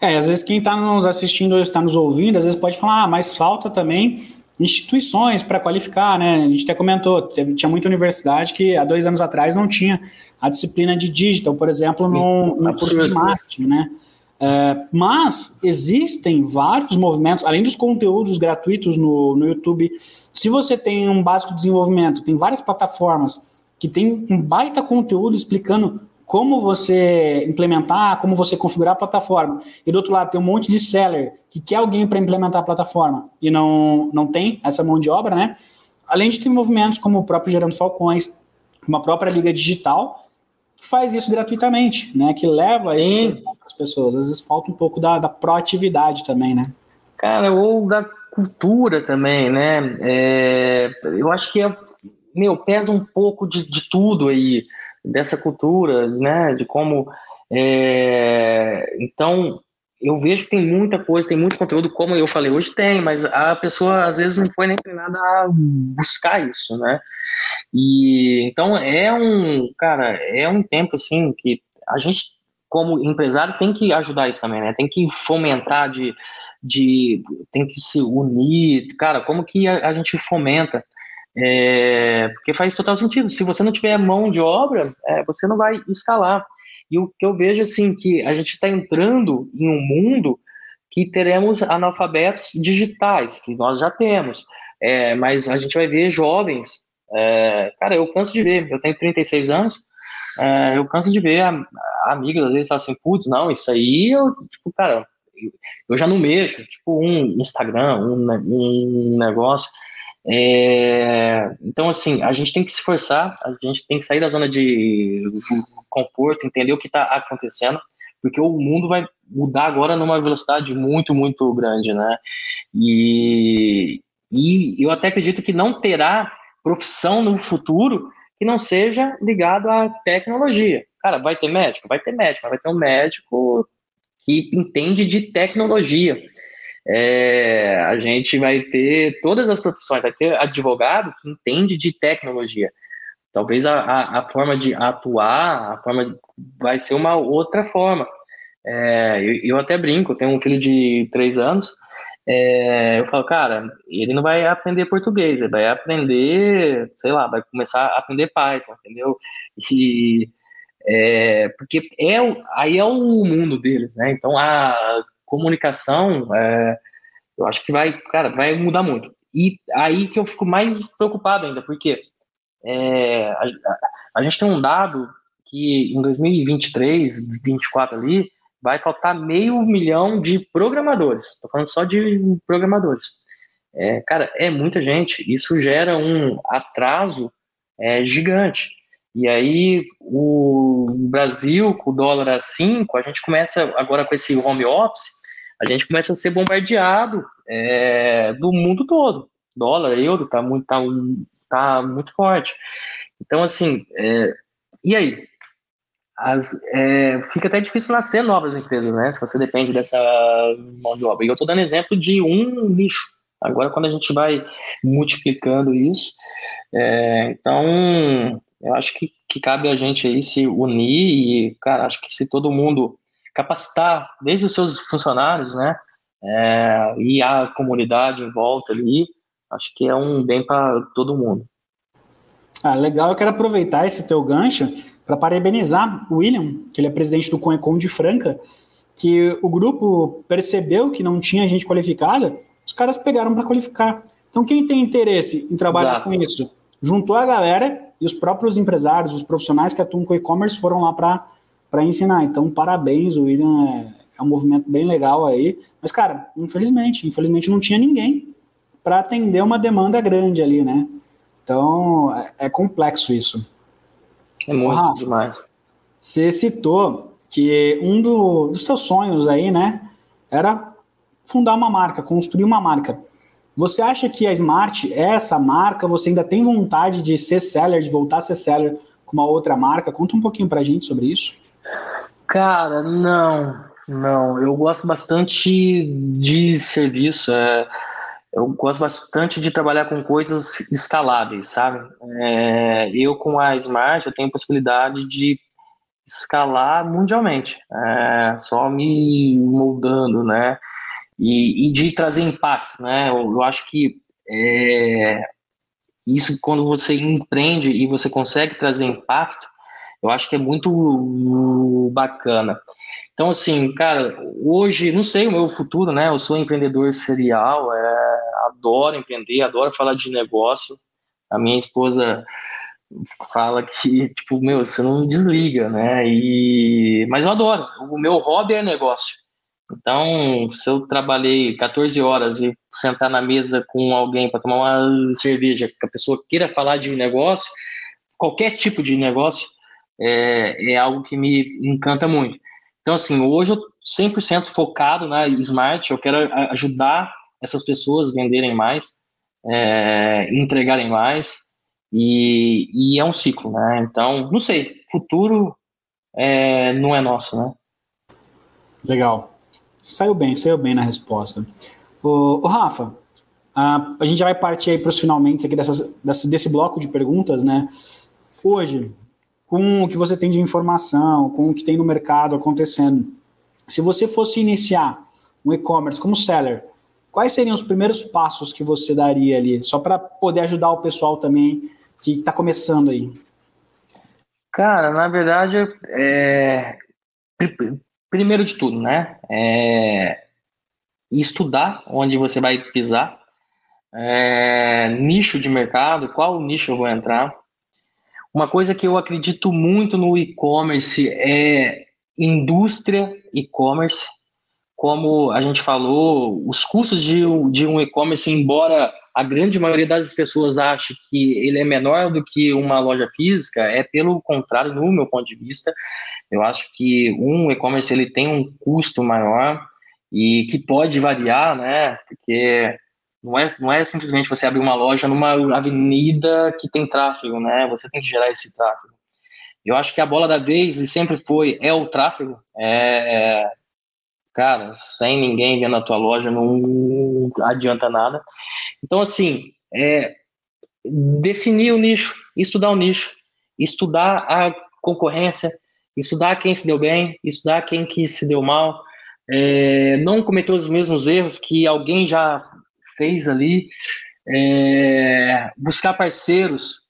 É, às vezes quem está nos assistindo ou está nos ouvindo, às vezes pode falar, ah, mas falta também instituições para qualificar, né? A gente até comentou, tinha muita universidade que há dois anos atrás não tinha a disciplina de digital, por exemplo, no, no curso de marketing, né? É, mas existem vários movimentos, além dos conteúdos gratuitos no, no YouTube, se você tem um básico de desenvolvimento, tem várias plataformas que tem um baita conteúdo explicando como você implementar, como você configurar a plataforma. E do outro lado tem um monte de seller que quer alguém para implementar a plataforma e não, não tem essa mão de obra, né? Além de ter movimentos como o próprio Gerando Falcões, uma própria Liga Digital, que faz isso gratuitamente, né? Que leva isso para as pessoas. Às vezes falta um pouco da, da proatividade também, né? Cara, ou da cultura também, né? É, eu acho que é, meu, pesa um pouco de, de tudo aí, dessa cultura, né? De como... É, então, eu vejo que tem muita coisa, tem muito conteúdo, como eu falei, hoje tem, mas a pessoa às vezes não foi nem treinada a buscar isso, né? E então é um, cara, é um tempo assim que a gente, como empresário, tem que ajudar isso também, né? Tem que fomentar de, de tem que se unir, cara, como que a, a gente fomenta? É, porque faz total sentido, se você não tiver mão de obra, é, você não vai escalar. E o que eu vejo, assim, que a gente está entrando em um mundo que teremos analfabetos digitais, que nós já temos, é, mas a gente vai ver jovens, é, cara, eu canso de ver, eu tenho trinta e seis anos, é, eu canso de ver a, a amiga, às vezes, fala assim, putz, não, isso aí, eu, tipo, cara, eu, eu já não mexo, tipo, um Instagram, um, um negócio, é, então, assim, a gente tem que se forçar, a gente tem que sair da zona de... conforto, entender o que está acontecendo, porque o mundo vai mudar agora numa velocidade muito, muito grande, né? E, e eu até acredito que não terá profissão no futuro que não seja ligado à tecnologia. Cara, vai ter médico? Vai ter médico, vai ter um médico que entende de tecnologia. É, a gente vai ter todas as profissões, vai ter advogado que entende de tecnologia. Talvez a, a, a forma de atuar, a forma de, vai ser uma outra forma. É, eu, eu até brinco, eu tenho um filho de três anos, é, eu falo, cara, ele não vai aprender português, ele vai aprender, sei lá, vai começar a aprender Python, entendeu? E, é, porque é, aí é o mundo deles, né? Então a comunicação, é, eu acho que vai, cara, vai mudar muito. E aí que eu fico mais preocupado ainda, porque é, a, a gente tem um dado que em dois mil e vinte e três, vinte e quatro ali, vai faltar meio milhão de programadores. Estou falando só de programadores. É, cara, é muita gente. Isso gera um atraso é, gigante. E aí o Brasil, com o dólar a cinco, a gente começa agora com esse home office, a gente começa a ser bombardeado é, do mundo todo. Dólar, euro, tá muito, tá, tá muito forte. Então, assim, é, e aí? As, é, fica até difícil nascer novas empresas, né? Se você depende dessa mão de obra. E eu estou dando exemplo de um nicho. Agora, quando a gente vai multiplicando isso, é, então, eu acho que, que cabe a gente aí se unir e, cara, acho que se todo mundo capacitar, desde os seus funcionários, né? É, e a comunidade em volta ali, acho que é um bem para todo mundo. Ah, legal, eu quero aproveitar esse teu gancho para parabenizar o William, que ele é presidente do Coecom de Franca, que o grupo percebeu que não tinha gente qualificada, os caras pegaram para qualificar. Então, quem tem interesse em trabalhar Exato. Com isso, juntou a galera e os próprios empresários, os profissionais que atuam com e-commerce foram lá para ensinar. Então, parabéns, o William é, é um movimento bem legal aí. Mas, cara, infelizmente, infelizmente não tinha ninguém para atender uma demanda grande ali, né? Então, é complexo isso. É muito Rafa, demais. Você citou que um do, dos seus sonhos aí, né, era fundar uma marca, construir uma marca. Você acha que a Smart é essa marca? Você ainda tem vontade de ser seller, de voltar a ser seller com uma outra marca? Conta um pouquinho pra gente sobre isso. Cara, não, não. Eu gosto bastante de serviço, é... Eu gosto bastante de trabalhar com coisas escaláveis, sabe? É, eu, com a Smart, eu tenho a possibilidade de escalar mundialmente, é, só me moldando, né? E, e de trazer impacto, né? Eu, eu acho que é, isso, quando você empreende e você consegue trazer impacto, eu acho que é muito bacana. Então, assim, cara, hoje, não sei o meu futuro, né? Eu sou empreendedor serial, é, adoro empreender, adoro falar de negócio. A minha esposa fala que, tipo, meu, você não desliga, né? E, mas eu adoro, o meu hobby é negócio. Então, se eu trabalhei quatorze horas e sentar na mesa com alguém para tomar uma cerveja, que a pessoa queira falar de negócio, qualquer tipo de negócio, é, é algo que me encanta muito. Então, assim, hoje eu estou cem por cento focado na Smart, eu quero ajudar essas pessoas a venderem mais, é, entregarem mais, e, e é um ciclo, né? Então, não sei, futuro é, não é nosso, né? Legal. Saiu bem, saiu bem na resposta. Ô, ô Rafa, a, a gente já vai partir aí para os finalmente aqui dessas, desse, desse bloco de perguntas, né? Hoje, com o que você tem de informação, com o que tem no mercado acontecendo. Se você fosse iniciar um e-commerce como seller, quais seriam os primeiros passos que você daria ali, só para poder ajudar o pessoal também que está começando aí? Cara, na verdade, é... primeiro de tudo, né? É... Estudar onde você vai pisar, é... nicho de mercado, qual nicho eu vou entrar. Uma coisa que eu acredito muito no e-commerce é indústria e-commerce. Como a gente falou, os custos de, de um e-commerce, embora a grande maioria das pessoas ache que ele é menor do que uma loja física, é pelo contrário, no meu ponto de vista. Eu acho que um e-commerce ele tem um custo maior e que pode variar, né? Porque... Não é, não é simplesmente você abrir uma loja numa avenida que tem tráfego, né? Você tem que gerar esse tráfego. Eu acho que a bola da vez, e sempre foi, é o tráfego. É, é, cara, sem ninguém vendo a tua loja não adianta nada. Então, assim, é, definir o nicho, estudar o nicho. estudar a concorrência, estudar quem se deu bem, estudar quem que se deu mal, é, não cometer os mesmos erros que alguém já fez ali, é, buscar parceiros.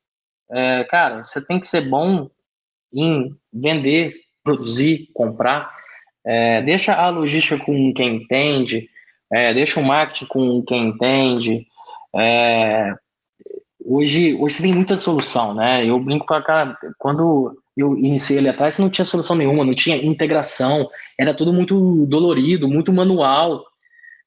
É, cara, você tem que ser bom em vender, produzir, comprar. É, deixa a logística com quem entende, é, deixa o marketing com quem entende. É, hoje, hoje você tem muita solução, né? Eu brinco pra cá, quando eu iniciei ali atrás, não tinha solução nenhuma, não tinha integração, era tudo muito dolorido, muito manual.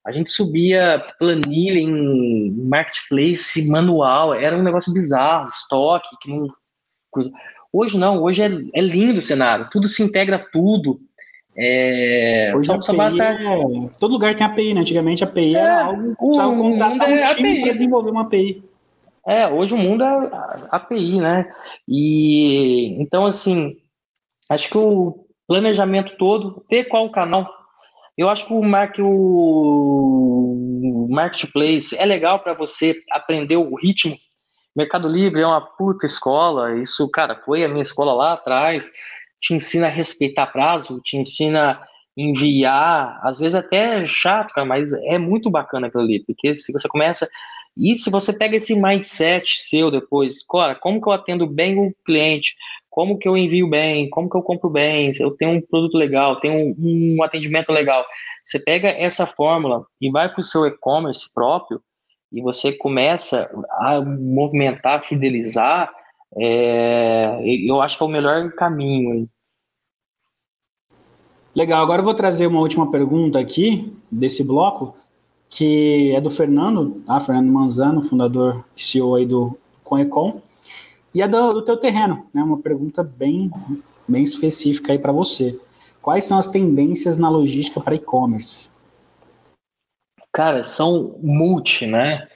A gente subia planilha em marketplace manual, era um negócio bizarro, estoque, que não... Hoje não, hoje é, é lindo o cenário, tudo se integra, tudo. É, só, só basta... é, todo lugar tem A P I, né? Antigamente a API é, era algo que precisava contratar um time para desenvolver uma A P I. É, hoje o mundo é A P I, né? E então, assim, acho que o planejamento todo, ver qual o canal. Eu acho que o, market, o marketplace é legal para você aprender o ritmo. Mercado Livre é uma puta escola, isso, cara, foi a minha escola lá atrás. Te ensina a respeitar prazo, te ensina a enviar, às vezes até é chato, cara, mas é muito bacana aquilo ali, porque se você começa, e se você pega esse mindset seu depois, cara, como que eu atendo bem o cliente, como que eu envio bem, como que eu compro bem, eu tenho um produto legal, tenho um, um atendimento legal, você pega essa fórmula e vai para o seu e-commerce próprio, e você começa a movimentar, fidelizar. É, eu acho que é o melhor caminho. Legal, agora eu vou trazer uma última pergunta aqui desse bloco, que é do Fernando, ah, Fernando Manzano, fundador e C E O aí do Coecom, e é do, do teu terreno, né? Uma pergunta bem, bem específica aí para você. Quais são as tendências na logística para e-commerce? Cara, são multi, né?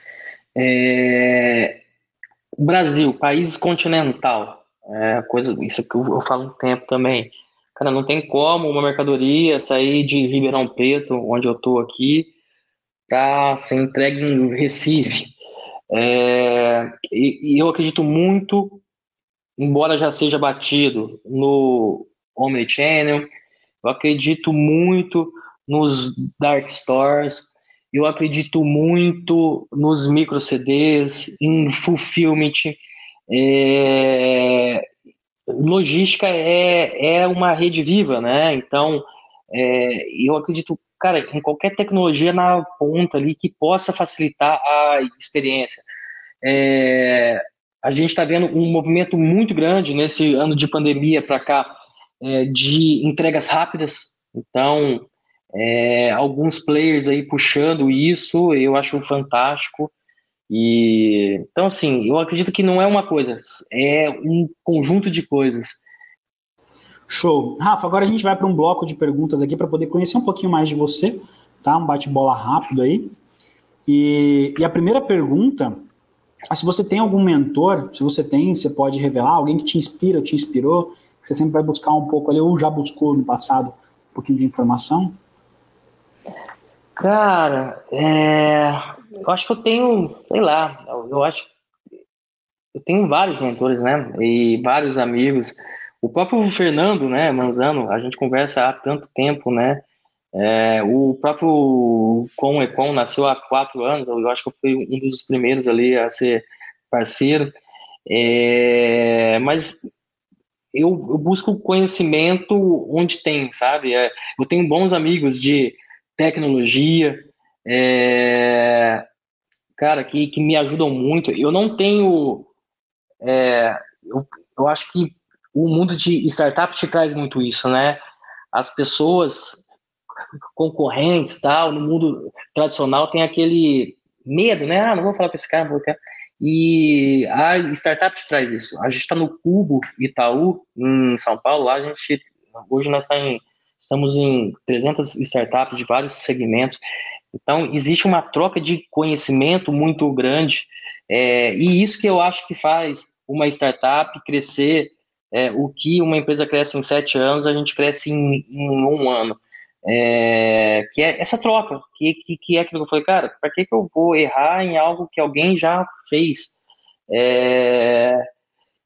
É... Brasil, país continental, é coisa, isso que eu, eu falo um tempo também, cara, não tem como uma mercadoria sair de Ribeirão Preto, onde eu tô aqui, para ser entregue em Recife, é, e, e eu acredito muito, embora já seja batido no Omnichannel, eu acredito muito nos Dark Stores, eu acredito muito nos micro C Ds, em fulfillment. É... Logística é, é uma rede viva, né? Então, é, eu acredito, cara, em qualquer tecnologia na ponta ali que possa facilitar a experiência. É... A gente está vendo um movimento muito grande nesse ano de pandemia para cá, é, de entregas rápidas. Então... É, alguns players aí puxando isso, eu acho fantástico. E então, assim, eu acredito que não é uma coisa, é um conjunto de coisas. Show. Rafa, agora a gente vai para um bloco de perguntas aqui para poder conhecer um pouquinho mais de você, tá? Um bate-bola rápido aí. E, e a primeira pergunta é se você tem algum mentor, se você tem, você pode revelar, alguém que te inspira ou te inspirou, que você sempre vai buscar um pouco ali, ou já buscou no passado um pouquinho de informação. Cara, é, eu acho que eu tenho, sei lá, eu acho eu tenho vários mentores, né, e vários amigos, o próprio Fernando, né, Manzano, a gente conversa há tanto tempo, né, é, o próprio Coecom nasceu há quatro anos, eu acho que eu fui um dos primeiros ali a ser parceiro, é, mas... Eu, eu busco conhecimento onde tem, sabe? É, eu tenho bons amigos de tecnologia, é, cara, que, que me ajudam muito. Eu não tenho... É, eu, eu acho que o mundo de startup te traz muito isso, né? As pessoas concorrentes, tal, no mundo tradicional tem aquele medo, né? Ah, não vou falar com esse cara, não vou... E a startup te traz isso. A gente está no Cubo Itaú, em São Paulo. Lá a gente, hoje nós tá em, estamos em trezentas startups de vários segmentos. Então, existe uma troca de conhecimento muito grande. É, e isso que eu acho que faz uma startup crescer. É, o que uma empresa cresce em sete anos, a gente cresce em, em um ano. É, que é essa troca, que, que, que é aquilo que eu falei, cara, para que, que eu vou errar em algo que alguém já fez? É,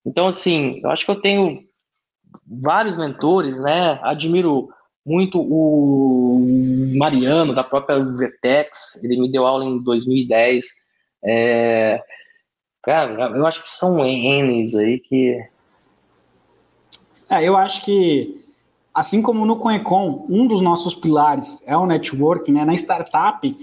Então, assim, eu acho que eu tenho vários mentores, né? Admiro muito o Mariano, da própria Vetex, ele me deu aula em dois mil e dez. É... Cara, eu acho que são N's aí que... É, eu acho que, assim como no Coecom, um dos nossos pilares é o networking, né? Na startup,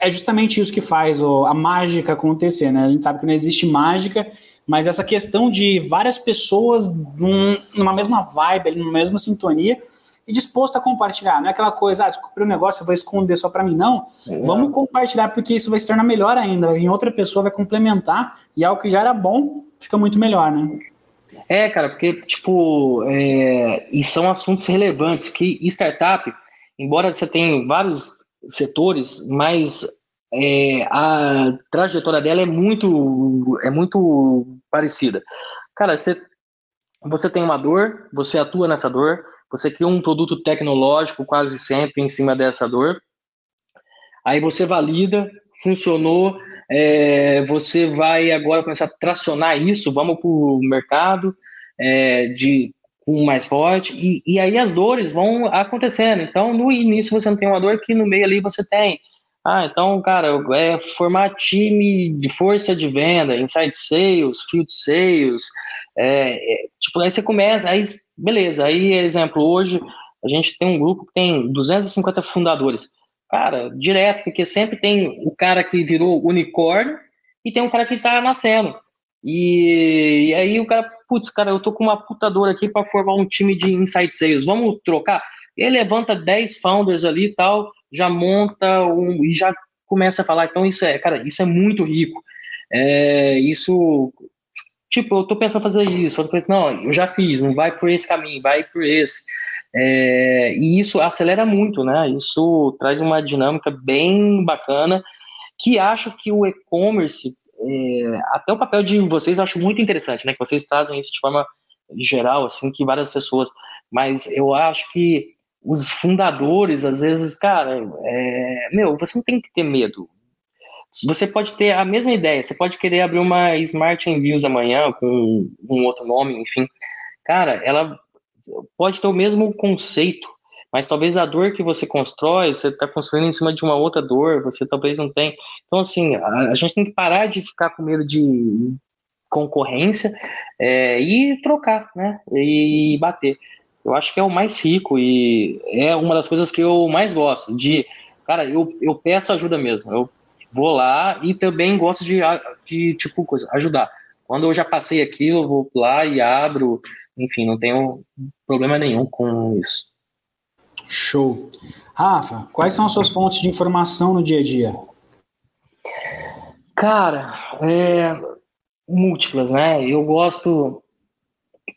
é justamente isso que faz a mágica acontecer, né? A gente sabe que não existe mágica, mas essa questão de várias pessoas num, numa mesma vibe, numa mesma sintonia, e disposto a compartilhar. Não é aquela coisa, ah, descobri um negócio, eu vou esconder só para mim. Não, é. Vamos compartilhar, porque isso vai se tornar melhor ainda. Vai vir outra pessoa, vai complementar, e algo que já era bom, fica muito melhor, né? É, cara, porque, tipo, é... e são assuntos relevantes, que startup, embora você tenha vários setores, mas é... a trajetória dela é muito, é muito parecida. Cara, você... você tem uma dor, você atua nessa dor, você cria um produto tecnológico quase sempre em cima dessa dor, aí você valida, funcionou, é, você vai agora começar a tracionar isso, vamos para o mercado é, de um mais forte, e, e aí as dores vão acontecendo. Então, no início você não tem uma dor que no meio ali você tem. Ah, então, cara, é formar time de força de venda, inside sales, field sales, é, é, tipo, aí você começa, aí beleza, aí, exemplo, hoje a gente tem um grupo que tem duzentos e cinquenta fundadores, cara, direto, porque sempre tem o cara que virou unicórnio e tem um cara que tá nascendo, e, e aí o cara, putz, cara, eu tô com uma puta dor aqui pra formar um time de inside sales, vamos trocar? Ele levanta dez founders ali e tal, já monta um, e já começa a falar, então isso é, cara, isso é muito rico, é, isso, tipo, eu tô pensando em fazer isso, eu tô pensando, não, eu já fiz, não vai por esse caminho, vai por esse, é, e isso acelera muito, né, isso traz uma dinâmica bem bacana, que acho que o e-commerce, é, até o papel de vocês eu acho muito interessante, né, que vocês trazem isso de forma geral, assim, que várias pessoas, mas eu acho que os fundadores, às vezes, cara, é, meu, você não tem que ter medo. Você pode ter a mesma ideia, você pode querer abrir uma Smart Envios amanhã com um outro nome, enfim. Cara, ela pode ter o mesmo conceito, mas talvez a dor que você constrói, você está construindo em cima de uma outra dor, você talvez não tem. Então, assim, a, a gente tem que parar de ficar com medo de concorrência é, e trocar, né? E bater. Eu acho que é o mais rico e é uma das coisas que eu mais gosto, de, cara, eu, eu peço ajuda mesmo, eu vou lá e também gosto de, de, tipo, coisa, ajudar. Quando eu já passei aquilo, eu vou lá e abro, enfim, não tenho problema nenhum com isso. Show. Rafa, quais são as suas fontes de informação no dia a dia? Cara, é, múltiplas, né? Eu gosto,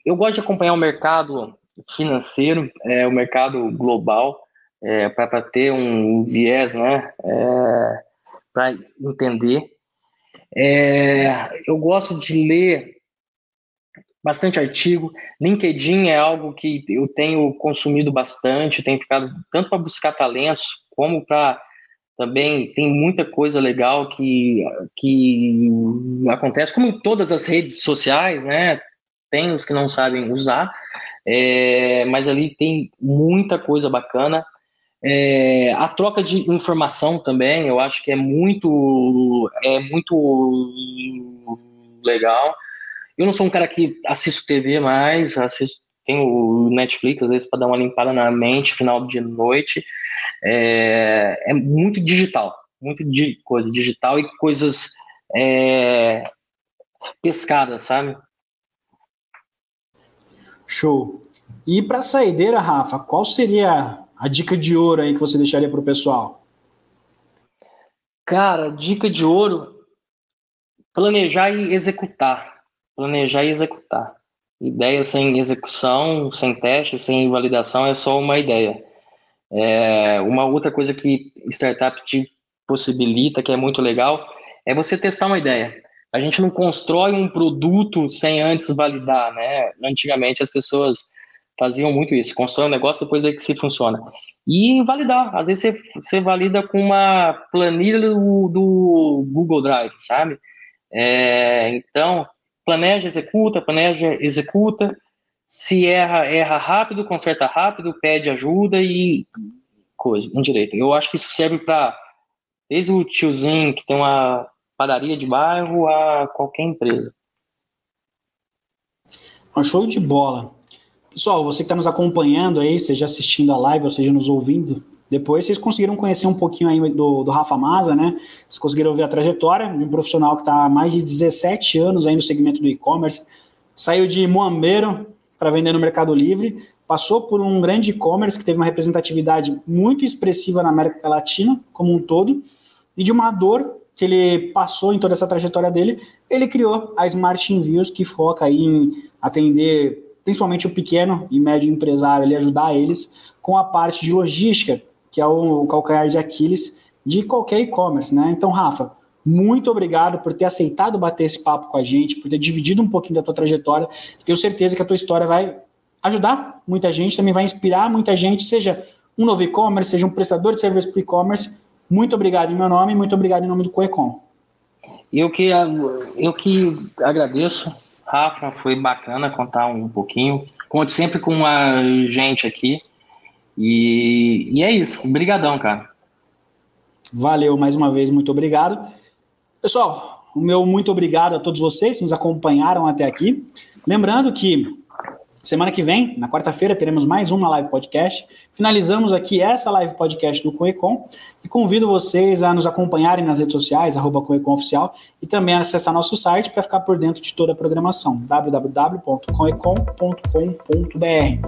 eu gosto de acompanhar o mercado financeiro, é, o mercado global, é, para ter um viés, né, é, para entender. É, eu gosto de ler bastante artigo, LinkedIn é algo que eu tenho consumido bastante, tenho ficado tanto para buscar talentos, como para também, tem muita coisa legal que, que acontece, como em todas as redes sociais, né, tem os que não sabem usar, É, mas ali tem muita coisa bacana, é, a troca de informação também, eu acho que é muito, é muito legal. Eu não sou um cara que assisto T V mais, assisto, tenho Netflix às vezes para dar uma limpada na mente, final de noite, é, é muito digital, muito di- coisa digital e coisas é, pescadas, sabe? Show. E para saideira, Rafa, qual seria a dica de ouro aí que você deixaria para o pessoal? Cara, dica de ouro, planejar e executar. Planejar e executar. Ideia sem execução, sem teste, sem validação é só uma ideia. É, uma outra coisa que startup te possibilita, que é muito legal, é você testar uma ideia. A gente não constrói um produto sem antes validar, né? Antigamente as pessoas faziam muito isso, constrói um negócio depois daí que se funciona. E validar, às vezes você, você valida com uma planilha do, do Google Drive, sabe? É, então, planeja, executa, planeja, executa. Se erra, erra rápido, conserta rápido, pede ajuda e coisa, um direito. Eu acho que isso serve para, desde o tiozinho que tem uma padaria de bairro a qualquer empresa. Um show de bola. Pessoal, você que está nos acompanhando aí, seja assistindo a live ou seja nos ouvindo, depois vocês conseguiram conhecer um pouquinho aí do, do Rafa Masa, né? Vocês conseguiram ver a trajetória de um profissional que está há mais de dezessete anos aí no segmento do e-commerce, saiu de muambeiro para vender no Mercado Livre, passou por um grande e-commerce que teve uma representatividade muito expressiva na América Latina como um todo, e de uma dor que ele passou em toda essa trajetória dele, ele criou a Smart Envios, que foca aí em atender principalmente o pequeno e médio empresário, ele ajudar eles com a parte de logística, que é o calcanhar de Aquiles de qualquer e-commerce, né? Então, Rafa, muito obrigado por ter aceitado bater esse papo com a gente, por ter dividido um pouquinho da tua trajetória. Tenho certeza que a tua história vai ajudar muita gente, também vai inspirar muita gente, seja um novo e-commerce, seja um prestador de serviço para e-commerce. Muito obrigado em meu nome e muito obrigado em nome do Coecom. Eu que, eu que agradeço, Rafa, foi bacana contar um pouquinho. Conto sempre com a gente aqui. E, e é isso, brigadão, cara. Valeu, mais uma vez, muito obrigado. Pessoal, o meu muito obrigado a todos vocês que nos acompanharam até aqui. Lembrando que semana que vem, na quarta-feira, teremos mais uma live podcast. Finalizamos aqui essa live podcast do Coecom e convido vocês a nos acompanharem nas redes sociais, arroba Coecom Oficial, e também a acessar nosso site para ficar por dentro de toda a programação, w w w ponto coecom ponto com ponto b r.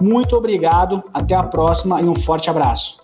Muito obrigado, até a próxima e um forte abraço.